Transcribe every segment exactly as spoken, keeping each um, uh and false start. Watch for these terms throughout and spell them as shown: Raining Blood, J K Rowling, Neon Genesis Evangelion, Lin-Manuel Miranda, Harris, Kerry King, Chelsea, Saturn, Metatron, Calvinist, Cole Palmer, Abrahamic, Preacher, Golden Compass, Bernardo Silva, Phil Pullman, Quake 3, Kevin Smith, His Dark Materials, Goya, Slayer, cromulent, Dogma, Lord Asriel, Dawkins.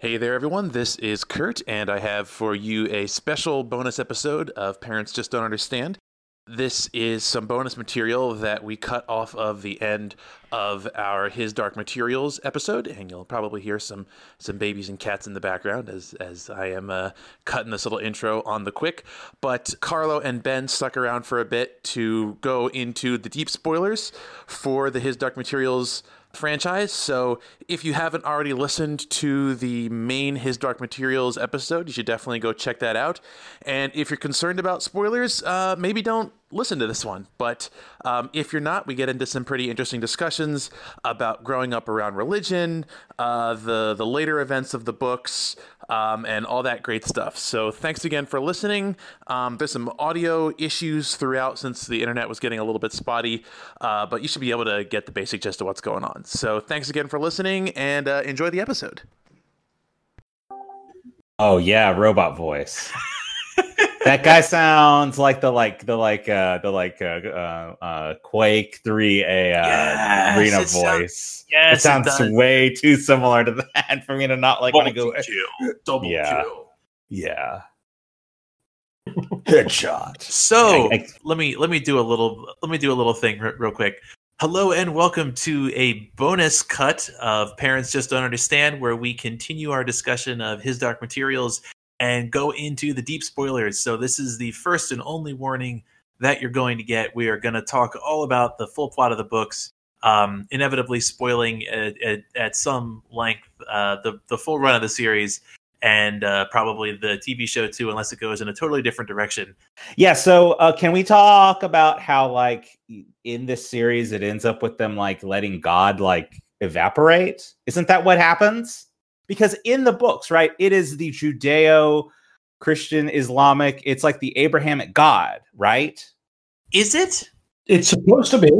Hey there, everyone. This is Kurt, and I have for you a special bonus episode of Parents Just Don't Understand. This is some bonus material that we cut off of the end of our His Dark Materials episode, and you'll probably hear some some babies and cats in the background as as I am uh, cutting this little intro on the quick. But Carlo and Ben stuck around for a bit to go into the deep spoilers for the His Dark Materials franchise. So if you haven't already listened to the main His Dark Materials episode, you should definitely go check that out. And if you're concerned about spoilers, uh, maybe don't listen to this one. But um, if you're not, we get into some pretty interesting discussions about growing up around religion, uh, the, the later events of the books, um, and all that great stuff. So thanks again for listening. Um, there's some audio issues throughout since the internet was getting a little bit spotty, uh, but you should be able to get the basic gist of what's going on. So thanks again for listening, and uh, enjoy the episode. Oh yeah, robot voice. That guy sounds like the like the like uh, the like uh, uh, Quake three a uh, yes, arena it voice. Sounds, yes, it sounds it way too similar to that for me to not like want to go kill. Double yeah. kill. Yeah. Good shot. So I, I, let me let me do a little let me do a little thing r- real quick. Hello and welcome to a bonus cut of Parents Just Don't Understand, where we continue our discussion of His Dark Materials and go into the deep spoilers. So this is the first and only warning that you're going to get. We are going to talk all about the full plot of the books, um, inevitably spoiling at, at, at some length uh, the, the full run of the series, and uh, probably the T V show too, unless it goes in a totally different direction. Yeah, so uh, can we talk about how, like, in this series it ends up with them, like, letting God, like, evaporate? Isn't that what happens? Because in the books, right, it is the Judeo-Christian Islamic, it's like the Abrahamic God, right? Is it? It's supposed to be.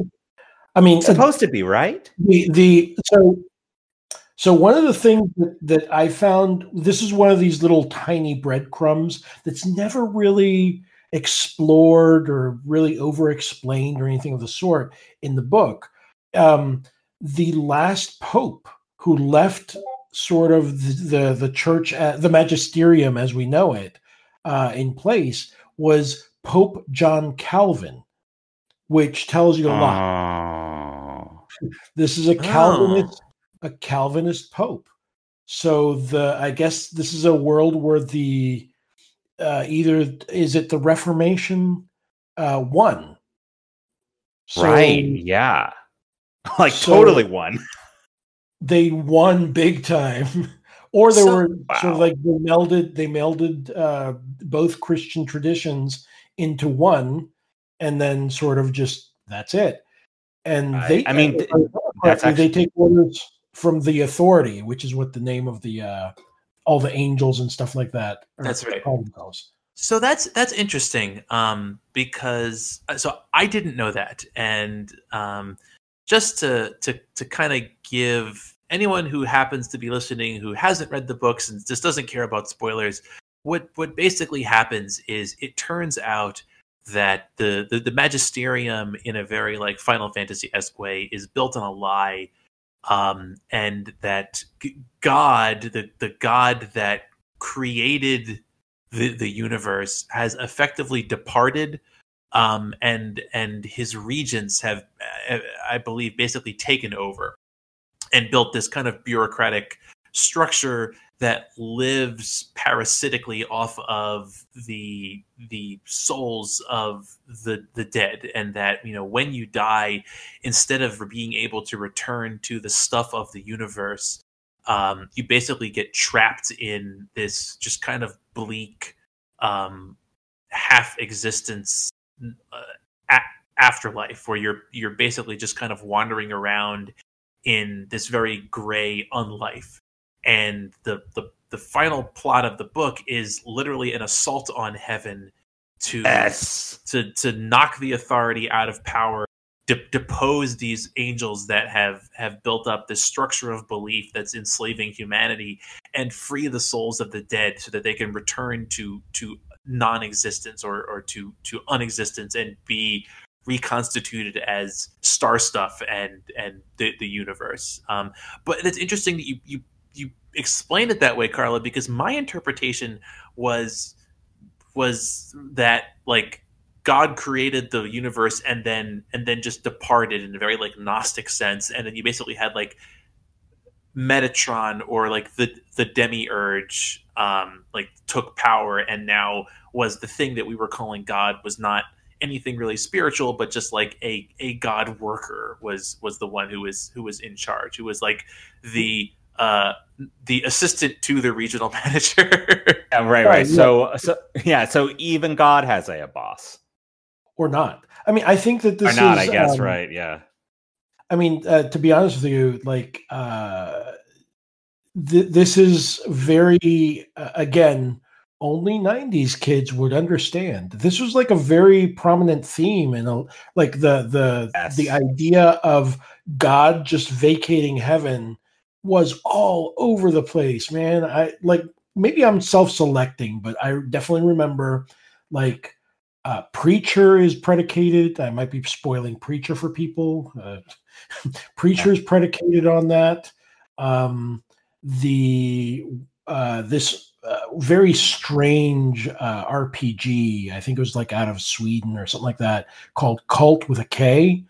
I mean, it's supposed uh, to be, right? The, the so... So one of the things that, that I found, this is one of these little tiny breadcrumbs that's never really explored or really over-explained or anything of the sort in the book. Um, the last pope who left sort of the, the, the church, uh, the magisterium as we know it, uh, in place was Pope John Calvin, which tells you a lot. Oh. This is a Calvinist... Oh. A Calvinist pope. So the I guess this is a world where the uh, either is it the Reformation uh, won, so, right? Yeah, like so totally won. They won big time, or they so, were wow. sort of like they melded. They melded uh, both Christian traditions into one, and then sort of just that's it. And I, they, I mean, they, that's actually, they take orders from the authority, which is what the name of the uh all the angels and stuff like that are that's right called themselves. So that's that's interesting, um because so I didn't know that, and um just to to to kind of give anyone who happens to be listening who hasn't read the books and just doesn't care about spoilers, what what basically happens is it turns out that the the, the magisterium, in a very like Final Fantasy-esque way, is built on a lie. Um, and that God, the, the God that created the, the universe, has effectively departed, um, and and his regents have, I believe, basically taken over and built this kind of bureaucratic structure that lives parasitically off of the the souls of the the dead, and that, you know, when you die, instead of being able to return to the stuff of the universe, um, you basically get trapped in this just kind of bleak um, half existence uh, a- afterlife, where you're you're basically just kind of wandering around in this very gray unlife. And the, the the final plot of the book is literally an assault on heaven to yes. to to knock the authority out of power, de- depose these angels that have, have built up this structure of belief that's enslaving humanity, and free the souls of the dead so that they can return to to non-existence or or to to unexistence and be reconstituted as star stuff and and the, the universe. Um, but it's interesting that you you. you explain it that way, Carla, because my interpretation was was that like God created the universe and then and then just departed in a very like Gnostic sense, and then you basically had like Metatron or like the the demiurge um like took power, and now was the thing that we were calling God was not anything really spiritual, but just like a a God worker was was the one who was who was in charge, who was like the uh the assistant to the regional manager. Yeah, right, right. So, so yeah, so even God has a, a boss, or not. I mean, I think that this or not, is, I guess, um, right? Yeah. I mean, uh, to be honest with you, like uh, th- this is very uh, again, only nineties kids would understand. This was like a very prominent theme, and like the the yes. the idea of God just vacating heaven was all over the place, man. I like maybe I'm self-selecting, but I definitely remember like uh, Preacher is predicated. I might be spoiling Preacher for people. Uh, Preacher is predicated on that. Um, the uh, this uh, very strange uh, R P G. I think it was like out of Sweden or something like that, called Cult with a K.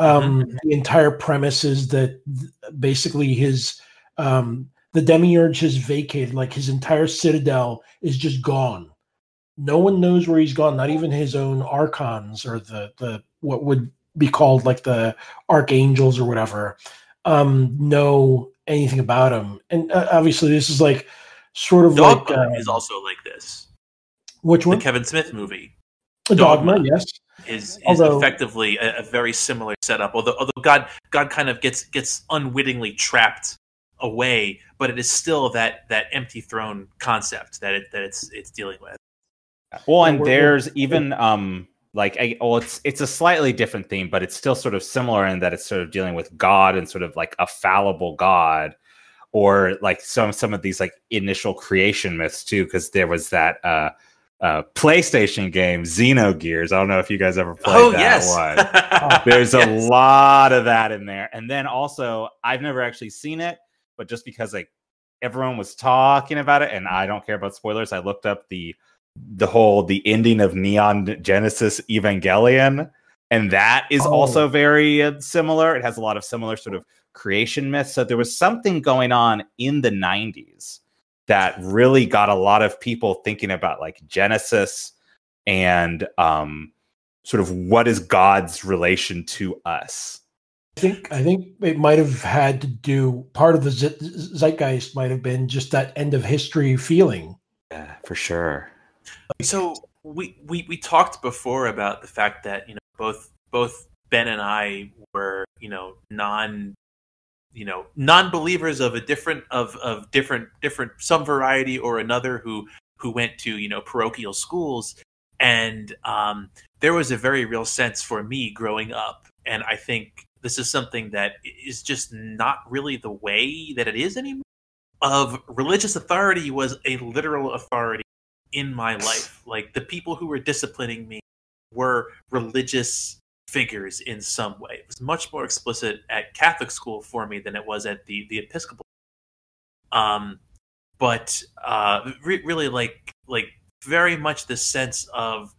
Um, mm-hmm. The entire premise is that th- basically his um, the demiurge has vacated, like his entire citadel is just gone. No one knows where he's gone, not even his own archons or the the what would be called like the archangels or whatever um, know anything about him. And uh, obviously, this is like sort of Dogma like uh, is also like this. Which one? The Kevin Smith movie. Dogma, Dogma yes. is, is although, effectively a, a very similar setup. Although, although God, God kind of gets gets unwittingly trapped away, but it is still that that empty throne concept that it that it's it's dealing with. Well, and, and there's even um like I, well, it's it's a slightly different theme, but it's still sort of similar in that it's sort of dealing with God and sort of like a fallible God, or like some some of these like initial creation myths too, because there was that. Uh, Uh, PlayStation game Xenogears. I don't know if you guys ever played oh, that yes. one. There's yes. a lot of that in there. And then also, I've never actually seen it, but just because like everyone was talking about it, and I don't care about spoilers, I looked up the the whole the ending of Neon Genesis Evangelion, and that is oh. also very uh, similar. It has a lot of similar sort of creation myths. So there was something going on in the nineties that really got a lot of people thinking about like Genesis and um, sort of what is God's relation to us. I think I think it might have had to do, part of the zeitgeist might have been just that end of history feeling. Yeah, for sure. So we we we talked before about the fact that, you know, both both Ben and I were, you know, non you know, non-believers of a different, of, of different, different, some variety or another who, who went to, you know, parochial schools. And um, there was a very real sense for me growing up. And I think this is something that is just not really the way that it is anymore. Of religious authority was a literal authority in my life. Like the people who were disciplining me were religious figures in some way. It was much more explicit at Catholic school for me than it was at the the Episcopal. Um, but uh, re- really, like like very much the sense of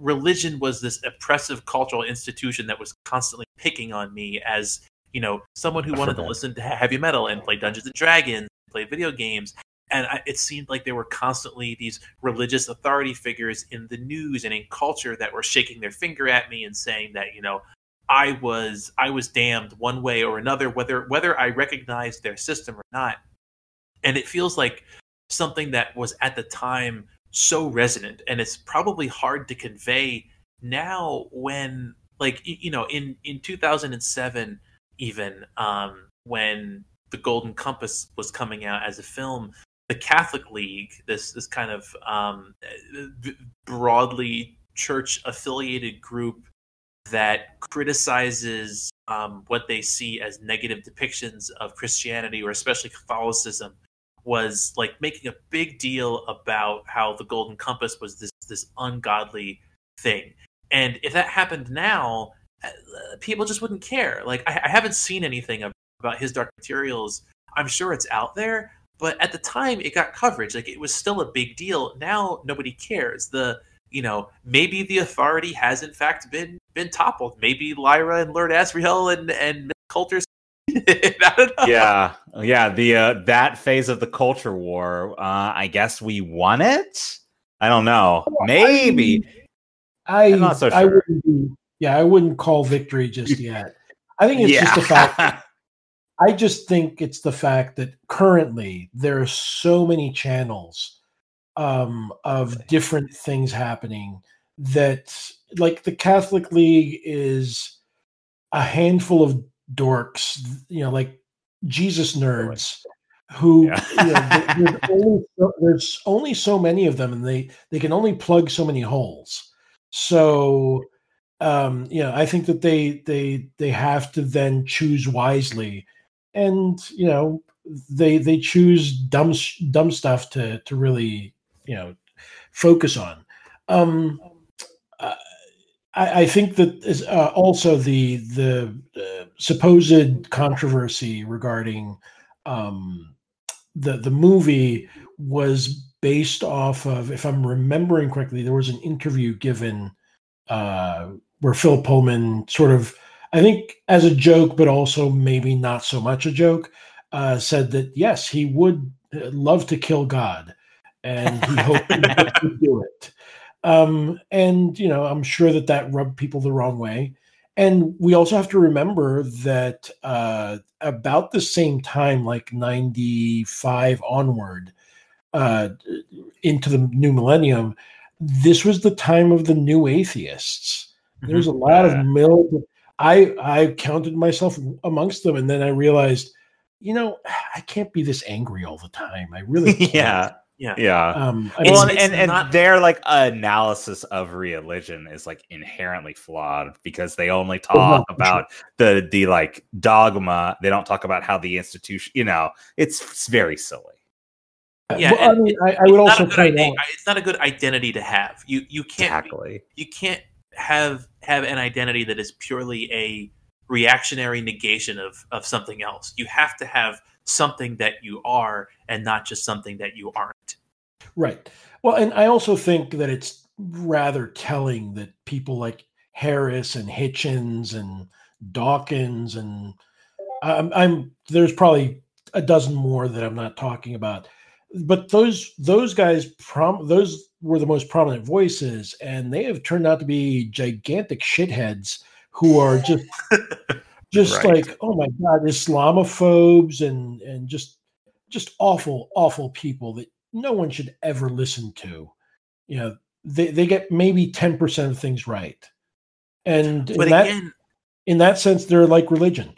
religion was this oppressive cultural institution that was constantly picking on me as, you know, someone who I wanted forgot. to listen to heavy metal and play Dungeons and Dragons, and play video games. And I, it seemed like there were constantly these religious authority figures in the news and in culture that were shaking their finger at me and saying that, you know, I was I was damned one way or another, whether whether I recognized their system or not. And it feels like something that was at the time so resonant, and it's probably hard to convey now when, like, you know, in, in two thousand seven, even um, when The Golden Compass was coming out as a film, the Catholic League, this this kind of um, broadly church-affiliated group that criticizes um, what they see as negative depictions of Christianity, or especially Catholicism, was like making a big deal about how the Golden Compass was this this ungodly thing. And if that happened now, people just wouldn't care. Like I, I haven't seen anything of about His Dark Materials I'm sure it's out there, but at the time it got coverage. Like, it was still a big deal. Now nobody cares. The, you know, maybe the authority has in fact been been toppled. Maybe Lyra and Lord Asriel and and Coulter's I don't know. Yeah, yeah. The uh, that phase of the culture war. Uh, I guess we won it. I don't know. Maybe. I I'm not so sure. I wouldn't be, yeah, I wouldn't call victory just yet. I think it's yeah. just the fact. That, I just think it's the fact that currently there are so many channels um, of different things happening that, like, the Catholic League is a handful of dorks, you know, like Jesus nerds, who yeah. you know, there's, only so, there's only so many of them, and they they can only plug so many holes. So, um, you know, I think that they they they have to then choose wisely, and you know, they they choose dumb dumb stuff to to really you know focus on. Um, uh, I think that uh, also the the uh, supposed controversy regarding um, the the movie was based off of, if I'm remembering correctly, there was an interview given uh, where Phil Pullman sort of, I think as a joke, but also maybe not so much a joke, uh, said that yes, he would love to kill God, and he hoped he would do it. Um, and, you know, I'm sure that that rubbed people the wrong way. And we also have to remember that uh, about the same time, like ninety-five onward uh, into the new millennium, this was the time of the new atheists. There's a lot yeah. of mill. I, I counted myself amongst them. And then I realized, you know, I can't be this angry all the time. I really can't. yeah. Yeah, yeah. Um, I mean, well, and and, and not... their like analysis of religion is like inherently flawed because they only talk oh, about the the like dogma. They don't talk about how the institution. You know, it's, it's very silly. Yeah, well, I mean, I, I would also say it's not a good identity to have. You you can't exactly. you can't have have an identity that is purely a reactionary negation of of something else. You have to have something that you are, and not just something that you aren't. Right. Well, and I also think that it's rather telling that people like Harris and Hitchens and Dawkins and I'm, I'm there's probably a dozen more that I'm not talking about, but those those guys prom those were the most prominent voices, and they have turned out to be gigantic shitheads who are just. Just right. like, oh my God, Islamophobes and and just just awful, awful people that no one should ever listen to. You know, they, they get maybe ten percent of things right. And in, again, that, in that sense, they're like religion.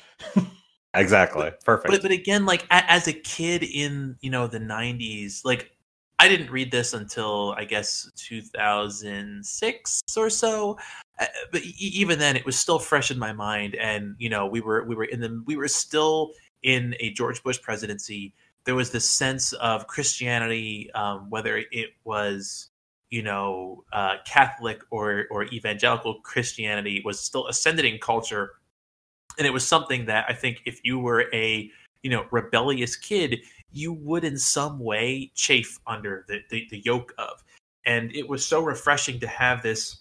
Exactly. Perfect. But, but again, like a, as a kid in, you know, the nineties, like I didn't read this until I guess two thousand six or so. Uh, but even then, it was still fresh in my mind, and you know, we were we were in the we were still in a George Bush presidency. There was this sense of Christianity, um, whether it was you know uh, Catholic or or evangelical Christianity, was still ascendant in culture, and it was something that I think if you were a you know rebellious kid, you would in some way chafe under the the, the yoke of, and it was so refreshing to have this.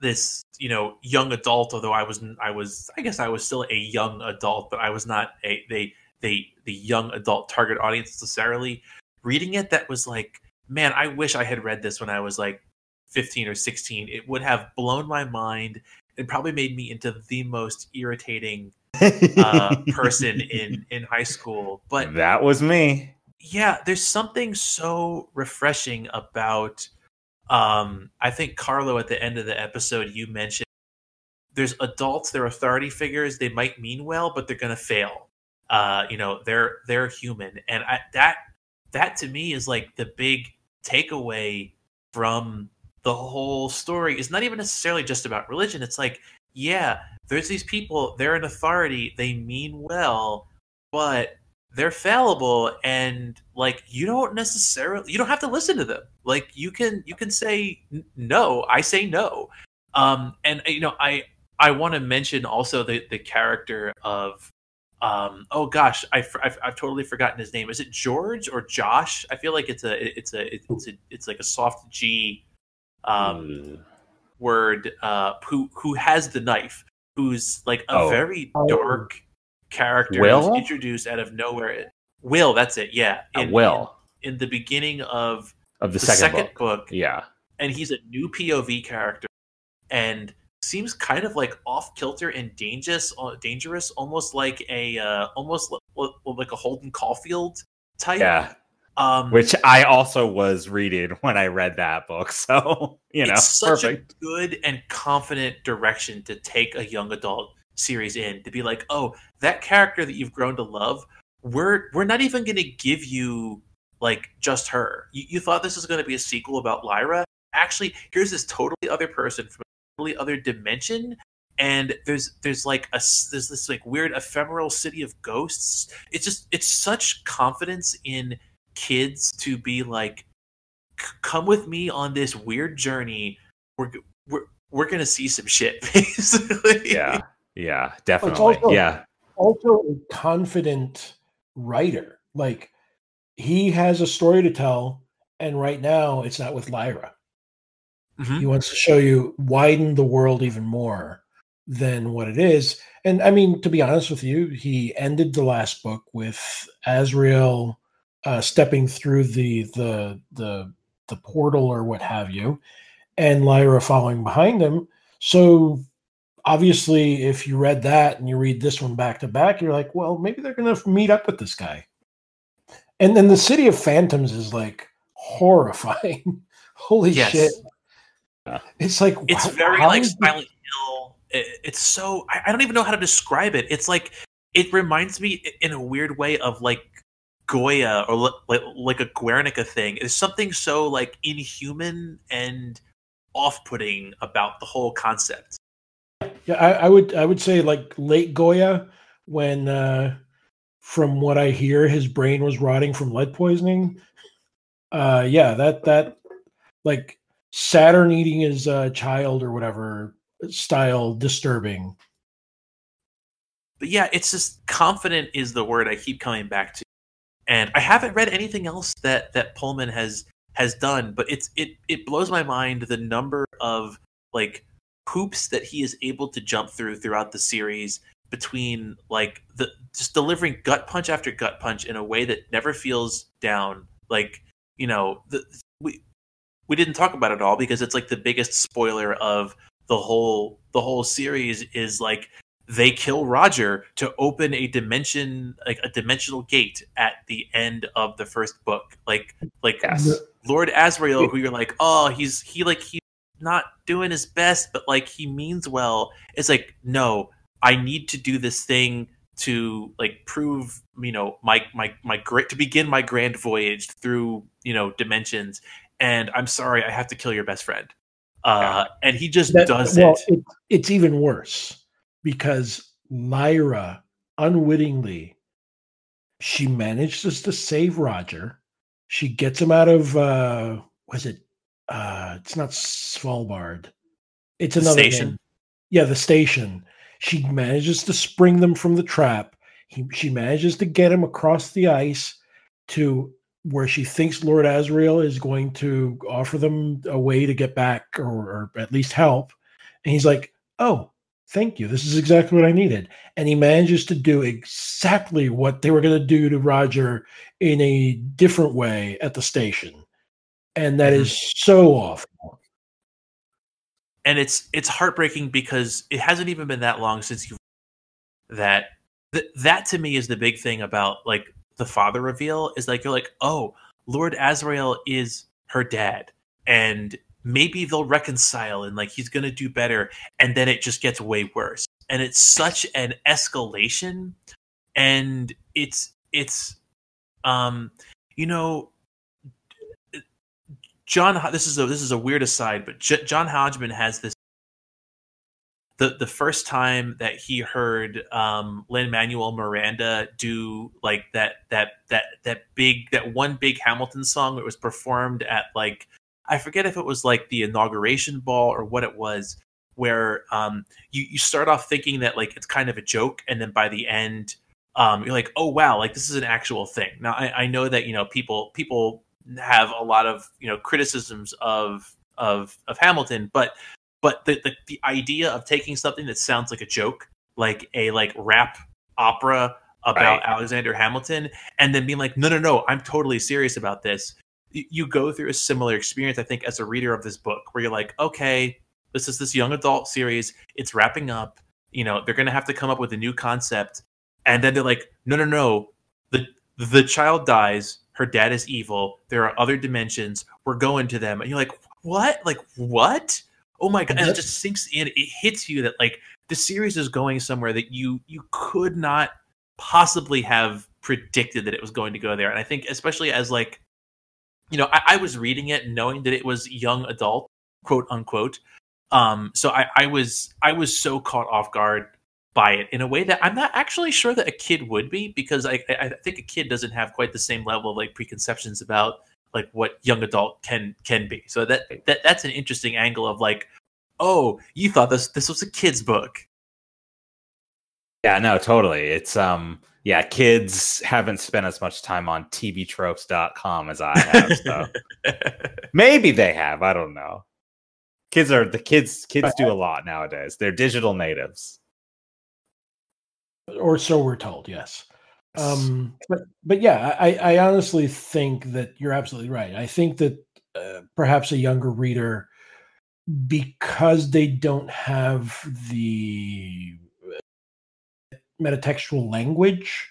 This, you know, young adult. Although I was, I was, I guess I was still a young adult, but I was not a they they the young adult target audience necessarily. Reading it, that was like, man, I wish I had read this when I was like fifteen or sixteen. It would have blown my mind and probably made me into the most irritating uh, person in in high school. But that was me. Yeah, there's something so refreshing about. Um, I think, Carlo, at the end of the episode, you mentioned there's adults, they're authority figures. They might mean well, but they're going to fail. Uh, you know, they're they're human. And I, that that to me is like the big takeaway from the whole story. It's not even necessarily just about religion. It's like, yeah, there's these people. They're an authority. They mean well, but they're fallible, and like you don't necessarily you don't have to listen to them. Like you can you can say no. I say no, um, and you know I I want to mention also the the character of Um, oh gosh, I, I've I've totally forgotten his name. Is it George or Josh? I feel like it's a it's a it's a it's like a soft G um, mm. word. Uh, who who has the knife? Who's like a oh. very dark oh. character Will? Introduced out of nowhere? Will, that's it. Yeah, in, uh, Will in, in the beginning of of the, the second, second book. book. Yeah, and he's a new P O V character and seems kind of like off kilter and dangerous, dangerous, almost like a uh, almost like, like a Holden Caulfield type. Yeah, um, which I also was reading when I read that book. So you know, it's such perfect. a good and confident direction to take a young adult series in, to be like, oh, that character that you've grown to love, we're we're not even going to give you like just her. You, you thought this was going to be a sequel about Lyra. Actually, here's this totally other person from other dimension, and there's there's like a there's this like weird ephemeral city of ghosts. It's just it's such confidence in kids to be like, come with me on this weird journey. We're we're we're gonna see some shit, basically. Yeah, yeah, definitely. Also, yeah, also a confident writer. Like he has a story to tell, and right now it's not with Lyra. Mm-hmm. He wants to show you, widen the world even more than what it is. And I mean, to be honest with you, he ended the last book with Asriel uh, stepping through the, the the the portal or what have you, and Lyra following behind him. So obviously, if you read that and you read this one back to back, you're like, well, maybe they're going to meet up with this guy. And then the City of Phantoms is like horrifying. Holy yes. shit. Uh, it's like it's wow, very like Silent Hill. It, it's so I, I don't even know how to describe it. It's like it reminds me in a weird way of like Goya or li- like like a Guernica thing. There's something so like inhuman and off-putting about the whole concept. Yeah, I, I would I would say like late Goya, when uh, from what I hear, his brain was rotting from lead poisoning. Uh, yeah, that that like. Saturn eating his uh, child or whatever style disturbing. But yeah, it's just confident is the word I keep coming back to. And I haven't read anything else that, that Pullman has has done, but it's it it blows my mind the number of like hoops that he is able to jump through throughout the series between like the just delivering gut punch after gut punch in a way that never feels down. Like, you know, the we We didn't talk about it all because it's like the biggest spoiler of the whole the whole series is like they kill Roger to open a dimension like a dimensional gate at the end of the first book. Like like yes. Lord Asriel, who you're like, oh, he's he like he's not doing his best, but like he means well. It's like, no, I need to do this thing to like prove, you know, my my my great to begin my grand voyage through, you know, dimensions. And I'm sorry, I have to kill your best friend. Uh, and he just that, does well, it. it. It's even worse because Lyra, unwittingly, she manages to save Roger. She gets him out of, uh, was it? Uh, it's not Svalbard. It's another station. Name. Yeah, the station. She manages to spring them from the trap. He, she manages to get him across the ice to where she thinks Lord Asriel is going to offer them a way to get back or, or at least help. And he's like, oh, thank you. This is exactly what I needed. And he manages to do exactly what they were going to do to Roger in a different way at the station. And that mm-hmm. is so awful. And it's, it's heartbreaking because it hasn't even been that long since you've that, th- that to me is the big thing about like, the father reveal is like you're like, oh, Lord Asriel is her dad, and maybe they'll reconcile and like he's gonna do better, and then it just gets way worse, and it's such an escalation, and it's it's um you know John this is a this is a weird aside, but J- John Hodgman has this the the first time that he heard um, Lin-Manuel Miranda do like that that that that big that one big Hamilton song that was performed at like I forget if it was like the inauguration ball or what it was, where um, you you start off thinking that like it's kind of a joke, and then by the end um, you're like, oh wow, like this is an actual thing. Now I, I know that, you know, people people have a lot of, you know, criticisms of of of Hamilton, but but the the, the idea of taking something that sounds like a joke, like a like rap opera about right. Alexander Hamilton, and then being like, no, no, no, I'm totally serious about this. You go through a similar experience, I think, as a reader of this book, where you're like, okay, this is this young adult series. It's wrapping up. You know, they're going to have to come up with a new concept. And then they're like, no, no, no. The the child dies. Her dad is evil. There are other dimensions. We're going to them. And you're like, what? Like, what? Oh, my God. And it just sinks in. It hits you that, like, the series is going somewhere that you you could not possibly have predicted that it was going to go there. And I think especially as, like, you know, I, I was reading it knowing that it was young adult, quote unquote. Um, so I, I was I was so caught off guard by it in a way that I'm not actually sure that a kid would be, because I, I think a kid doesn't have quite the same level of like preconceptions about like what young adult can can be. So that, that that's an interesting angle of like, oh, you thought this this was a kid's book. Yeah, no, totally. It's um. Yeah, kids haven't spent as much time on T V tropes dot com as I have. So maybe they have. I don't know. Kids are the kids. Kids do a lot nowadays. They're digital natives, or so we're told. Yes, um, but but yeah, I, I honestly think that you're absolutely right. I think that uh, perhaps a younger reader, because they don't have the metatextual language,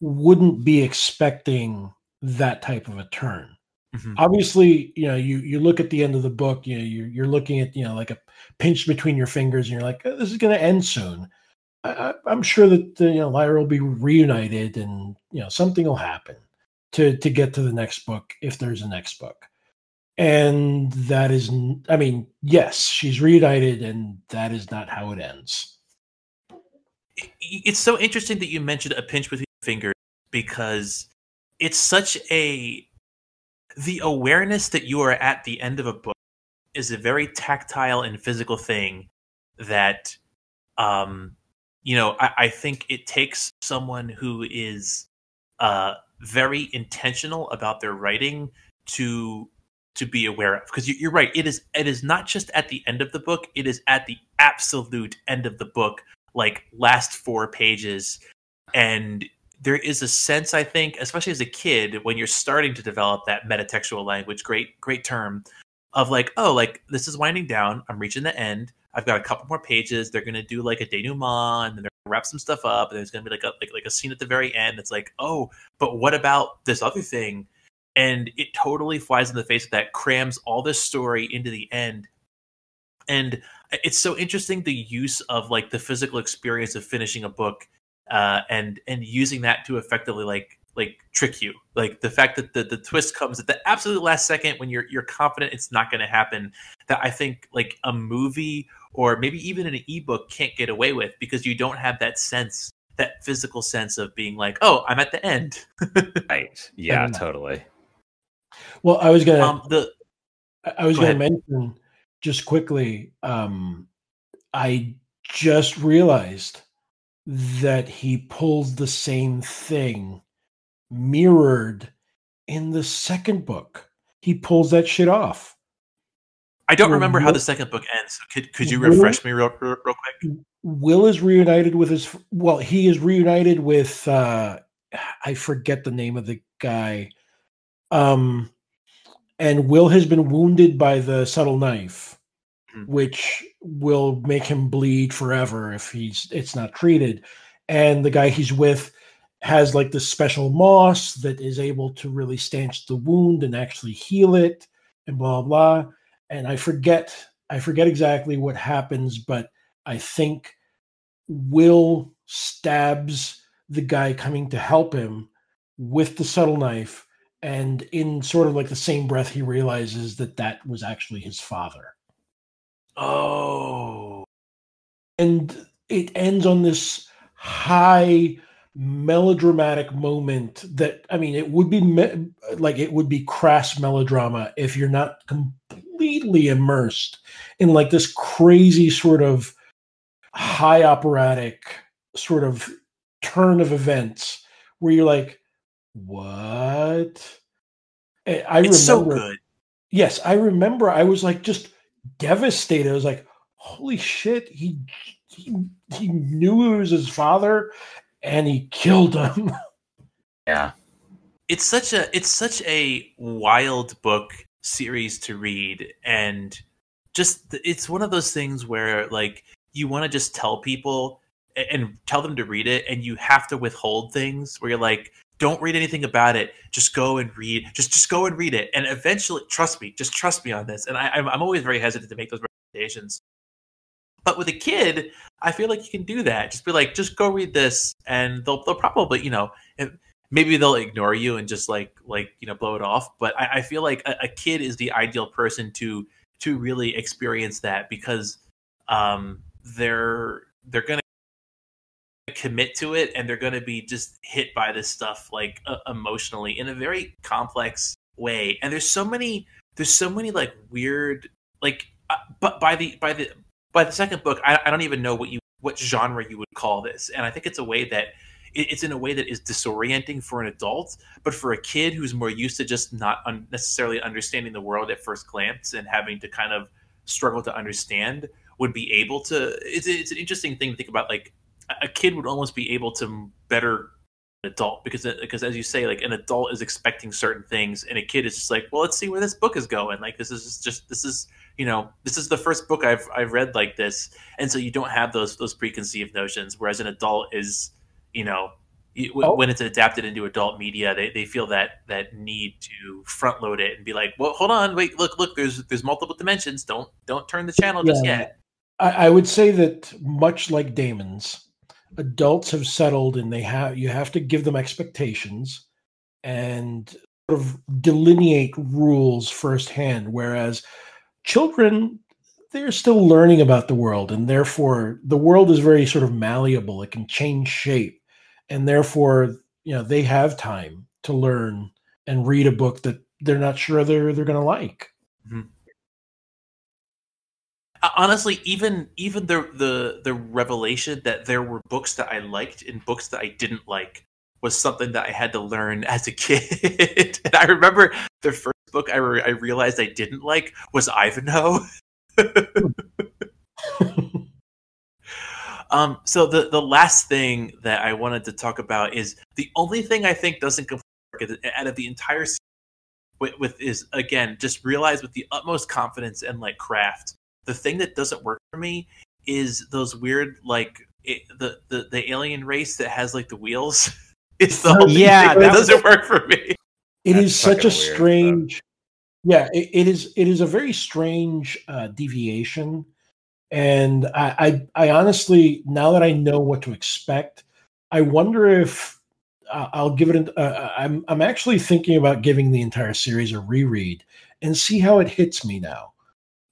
wouldn't be expecting that type of a turn. Mm-hmm. Obviously, you know, you you look at the end of the book, you know, you're, you're looking at, you know, like a pinch between your fingers, and you're like, oh, this is going to end soon. I, I, I'm sure that, you know, Lyra will be reunited, and, you know, something will happen to to get to the next book, if there's a next book. And that is, I mean, yes, she's reunited, and that is not how it ends. It's so interesting that you mentioned a pinch between fingers, because it's such a the awareness that you are at the end of a book is a very tactile and physical thing that, um, you know, I, I think it takes someone who is uh, very intentional about their writing to to be aware of. Because you, you're right, it is it is not just at the end of the book; it is at the absolute end of the book. Like last four pages. And there is a sense, I think, especially as a kid, when you're starting to develop that metatextual language, great, great term, of like, oh, like this is winding down. I'm reaching the end. I've got a couple more pages. They're going to do like a denouement, and then they're going to wrap some stuff up. And there's going to be like a, like, like a scene at the very end. It's like, oh, but what about this other thing? And it totally flies in the face of that, crams all this story into the end. And it's so interesting, the use of like the physical experience of finishing a book, uh, and and using that to effectively like like trick you. Like the fact that the, the twist comes at the absolute last second when you're you're confident it's not going to happen. That I think like a movie or maybe even an ebook can't get away with, because you don't have that sense, that physical sense of being like, oh, I'm at the end. Right? Yeah, um, totally. Well, I was gonna um, the I was go gonna ahead. mention. Just quickly, um, I just realized that he pulls the same thing mirrored in the second book. He pulls that shit off. I don't Will, remember how the second book ends. Could could you Will, refresh me real, real real quick? Will is reunited with his... Well, he is reunited with... Uh, I forget the name of the guy. Um... And Will has been wounded by the subtle knife, which will make him bleed forever if he's it's not treated. And the guy he's with has like this special moss that is able to really stanch the wound and actually heal it, and blah blah. And I forget I forget exactly what happens, but I think Will stabs the guy coming to help him with the subtle knife. And in sort of like the same breath, he realizes that that was actually his father. Oh. And it ends on this high melodramatic moment that, I mean, it would be me- like it would be crass melodrama if you're not completely immersed in like this crazy sort of high operatic sort of turn of events where you're like, what? I it's remember, so good. Yes, I remember I was like just devastated. I was like, holy shit, he he, he knew it was his father and he killed him. Yeah. It's such a it's such a wild book series to read, and just it's one of those things where like you want to just tell people and tell them to read it, and you have to withhold things where you're like, don't read anything about it. Just go and read. Just just go and read it. And eventually, trust me. Just trust me on this. And I, I'm I'm always very hesitant to make those recommendations. But with a kid, I feel like you can do that. Just be like, just go read this, and they'll they'll probably, you know, maybe they'll ignore you and just like like you know blow it off. But I, I feel like a, a kid is the ideal person to to really experience that, because um they're they're gonna commit to it, and they're going to be just hit by this stuff like uh, emotionally in a very complex way. And there's so many there's so many like weird like uh, but by the by the by the second book, I, I don't even know what you what genre you would call this. And I think it's a way that it, it's in a way that is disorienting for an adult, but for a kid who's more used to just not un- necessarily understanding the world at first glance and having to kind of struggle to understand, would be able to it's, it's an interesting thing to think about. Like a kid would almost be able to better an adult, because because as you say, like an adult is expecting certain things, and a kid is just like, well, let's see where this book is going. Like this is just this is you know this is the first book I've I've read like this, and so you don't have those those preconceived notions. Whereas an adult is, you know, oh. when it's adapted into adult media, they, they feel that that need to front load it and be like, well, hold on, wait, look look, there's there's multiple dimensions. Don't don't turn the channel yeah. just yet. I, I would say that much like Damon's, adults have settled, and they have you have to give them expectations and sort of delineate rules firsthand. Whereas children, they're still learning about the world, and therefore the world is very sort of malleable. It can change shape, and therefore you know they have time to learn and read a book that they're not sure they're they're going to like. Mm-hmm. Honestly, even even the, the the revelation that there were books that I liked and books that I didn't like was something that I had to learn as a kid. And I remember the first book I, re- I realized I didn't like was Ivanhoe. um, so the, the last thing that I wanted to talk about is the only thing I think doesn't completely work out of the entire series with, with is, again, just realize with the utmost confidence and like craft. The thing that doesn't work for me is those weird, like it, the, the the alien race that has like the wheels. It's the only yeah, thing that doesn't work for me. It That's is such a weird, strange, though. yeah. It, it is it is a very strange uh, deviation, and I, I I honestly, now that I know what to expect, I wonder if uh, I'll give it. An, uh, I'm I'm actually thinking about giving the entire series a reread and see how it hits me now.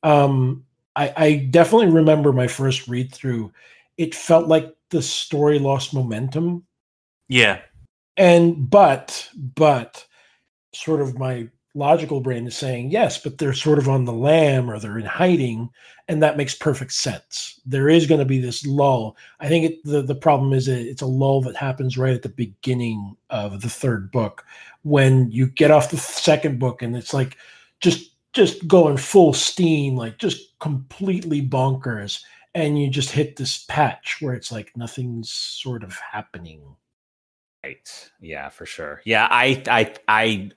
Um. I, I definitely remember my first read through. It felt like the story lost momentum. Yeah. And, but, but sort of my logical brain is saying, yes, but they're sort of on the lam, or they're in hiding. And that makes perfect sense. There is going to be this lull. I think it, the, the problem is it, it's a lull that happens right at the beginning of the third book, when you get off the second book and it's like, just, just going full steam, like just completely bonkers, and you just hit this patch where it's like nothing's sort of happening. Right. Yeah, for sure. Yeah, I, I, I,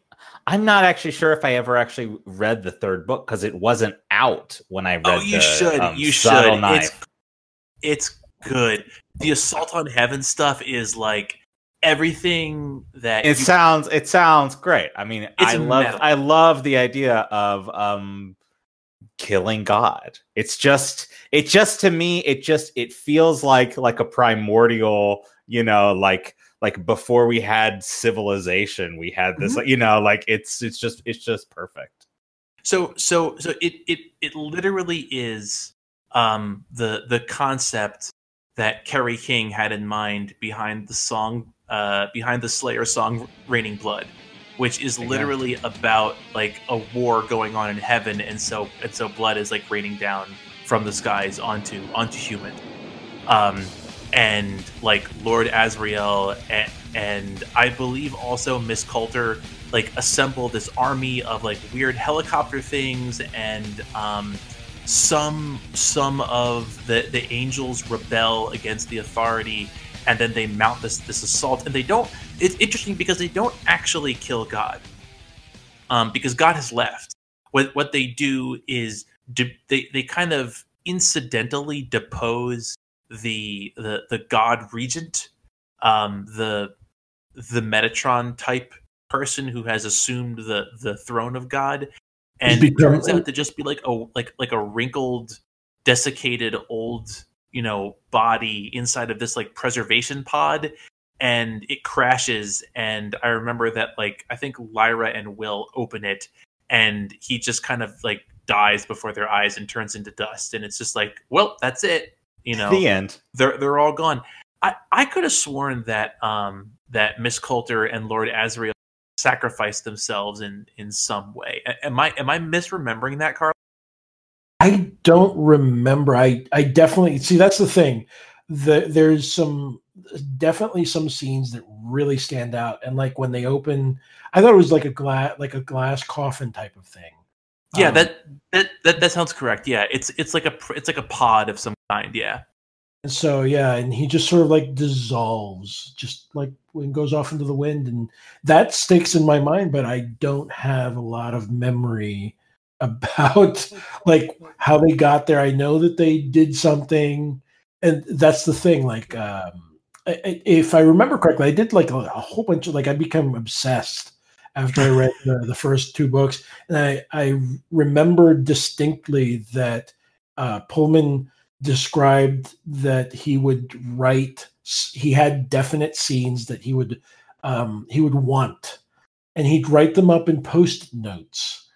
I'm not actually sure if I ever actually read the third book, because it wasn't out when I read. Oh, you the, should. Um, you Subtle should. Knife. It's, it's good. The Assault on Heaven stuff is like everything that it you- sounds it sounds great. I mean, it's I love metal. I love the idea of um killing God. It's just it just to me it just it feels like like a primordial, you know, like like before we had civilization, we had this, mm-hmm. like, you know, like it's it's just it's just perfect. So so so it it it literally is um the the concept that Kerry King had in mind behind the song Uh, behind the Slayer song "Raining Blood," which is literally about like a war going on in heaven, and so and so blood is like raining down from the skies onto onto humans. Um, and like Lord Asriel, and, and I believe also Miss Coulter, like assemble this army of like weird helicopter things, and um, some some of the, the angels rebel against the authority, and then they mount this this assault. And they don't. It's interesting because they don't actually kill God, um, because God has left. What what they do is de- they they kind of incidentally depose the the the God regent, um, the the Metatron type person who has assumed the the throne of God, and it turns out to just be like a like like a wrinkled, desiccated old, you know, body inside of this like preservation pod, and it crashes. And I remember that like I think Lyra and Will open it, and he just kind of like dies before their eyes and turns into dust. And it's just like, well, that's it, you know, the end. They're they're all gone. I, I could have sworn that um that Miss Coulter and Lord Asriel sacrificed themselves in, in some way. Am I am I misremembering that, Carl? I don't remember. I, I definitely see. That's the thing. The, there's some definitely some scenes that really stand out, and like when they open, I thought it was like a glass like a glass coffin type of thing. Yeah, um, that, that that that sounds correct. Yeah, it's it's like a it's like a pod of some kind. Yeah. And so, yeah, and he just sort of like dissolves, just like when goes off into the wind. And that sticks in my mind, but I don't have a lot of memory about like how they got there. I know that they did something. And that's the thing. Like, um, I, if I remember correctly, I did like a, a whole bunch of like, I became obsessed after I read the, the first two books. And I, I remember distinctly that uh, Pullman described that he would write, he had definite scenes that he would um he would want, and he'd write them up in post-it notes,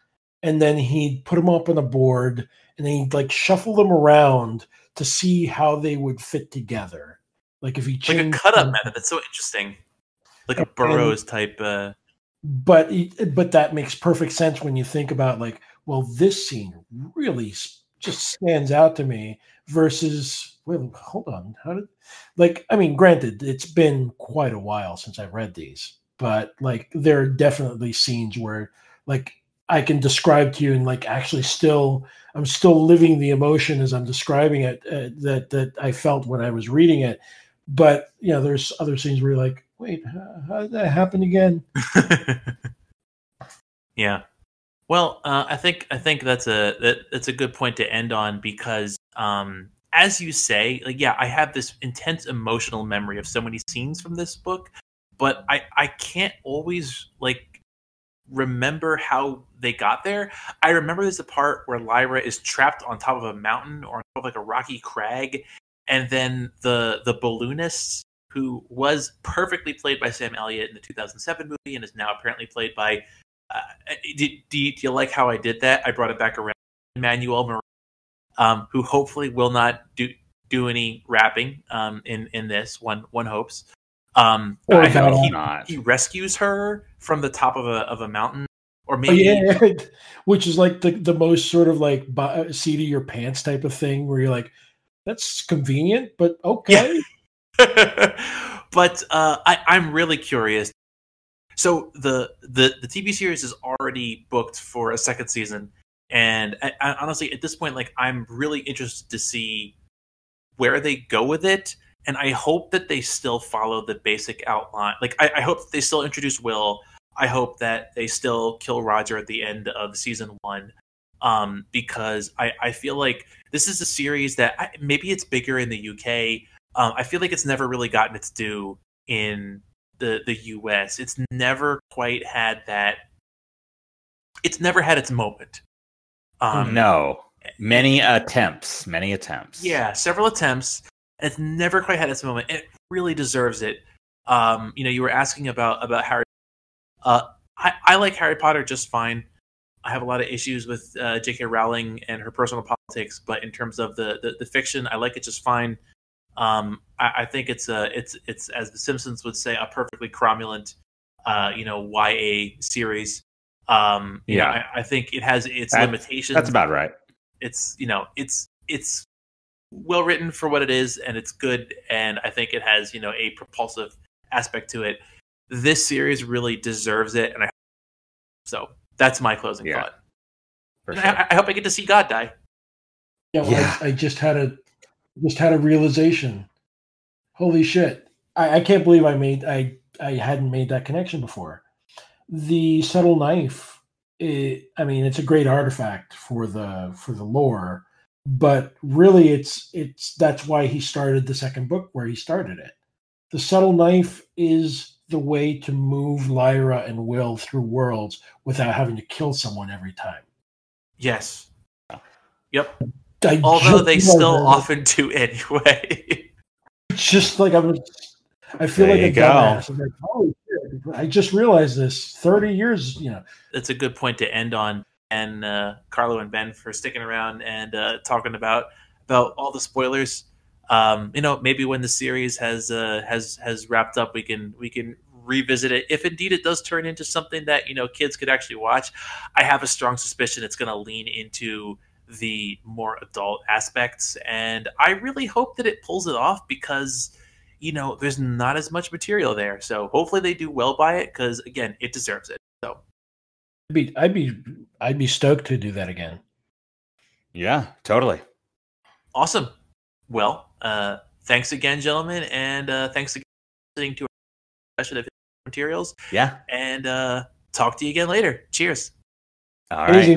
and then he'd put them up on a board, and then he'd like shuffle them around to see how they would fit together, like if he changed like a cut-up them, method. That's so interesting, like a Burroughs and, type uh but but that makes perfect sense when you think about like, well, this scene really just stands out to me versus, well, hold on, how did, like, I mean, granted, it's been quite a while since I've read these, but like, there are definitely scenes where like I can describe to you and like actually still, I'm still living the emotion as I'm describing it uh, that, that I felt when I was reading it. But, you know, there's other scenes where you're like, wait, how, how did that happen again? Yeah. Well, uh, I think I think that's a that, that's a good point to end on, because um, as you say, like, yeah, I have this intense emotional memory of so many scenes from this book, but I, I can't always like remember how they got there. I remember there's a part where Lyra is trapped on top of a mountain or on top of like a rocky crag, and then the the balloonist, who was perfectly played by Sam Elliott in the two thousand seven movie and is now apparently played by Uh, do, do, you, do you like how I did that? I brought it back around. Lin-Manuel Miranda, um, who hopefully will not do do any rapping um, in, in this. One one hopes. Um, oh, I no, he, not. he rescues her from the top of a of a mountain, or maybe oh, yeah, yeah. Which is like the, the most sort of like seat of your pants type of thing, where you're like, that's convenient, but okay. Yeah. But uh, I, I'm really curious. So the, the the T V series is already booked for a second season, and I, I, honestly, at this point, like I'm really interested to see where they go with it, and I hope that they still follow the basic outline. Like I, I hope that they still introduce Will. I hope that they still kill Roger at the end of season one, um, because I, I feel like this is a series that I, maybe it's bigger in the U K. Um, I feel like it's never really gotten its due in the the U S. It's never quite had that. It's never had its moment. Um, no, many attempts, many attempts. Yeah, several attempts. And it's never quite had its moment. It really deserves it. Um, you know, you were asking about about Harry. Uh, I I like Harry Potter just fine. I have a lot of issues with uh, J K Rowling and her personal politics, but in terms of the the, the fiction, I like it just fine. Um, I, I think it's a, it's it's as the Simpsons would say, a perfectly cromulent, uh, you know, Y A series. Um, yeah, you know, I, I think it has its that, limitations. That's about right. It's you know, it's it's well written for what it is, and it's good. And I think it has, you know, a propulsive aspect to it. This series really deserves it, and I so that's my closing yeah. thought. Sure. I, I hope I get to see God die. Yeah, well, yeah. I, I just had a just had a realization. Holy shit! I, I can't believe I made I I hadn't made that connection before. The subtle knife. It, I mean, it's a great artifact for the for the lore, but really, it's it's that's why he started the second book where he started it. The subtle knife is the way to move Lyra and Will through worlds without having to kill someone every time. Yes. Yep. I Although they still that. often do anyway. Just like I'm, I feel there like a dumbass. I'm like, oh, I just realized this thirty years, you know. That's a good point to end on. And uh, Carlo and Ben for sticking around and uh, talking about about all the spoilers. Um, you know, maybe when the series has uh, has has wrapped up, we can we can revisit it. If indeed it does turn into something that, you know, kids could actually watch, I have a strong suspicion it's going to lean into the more adult aspects. And I really hope that it pulls it off because, you know, there's not as much material there. So hopefully they do well by it because, again, it deserves it. So I'd be I'd be I'd be stoked to do that again. Yeah, totally. Awesome. Well, uh, thanks again, gentlemen, and uh, thanks again for listening to our discussion of materials. Yeah, and uh, talk to you again later. Cheers. All right. Easy.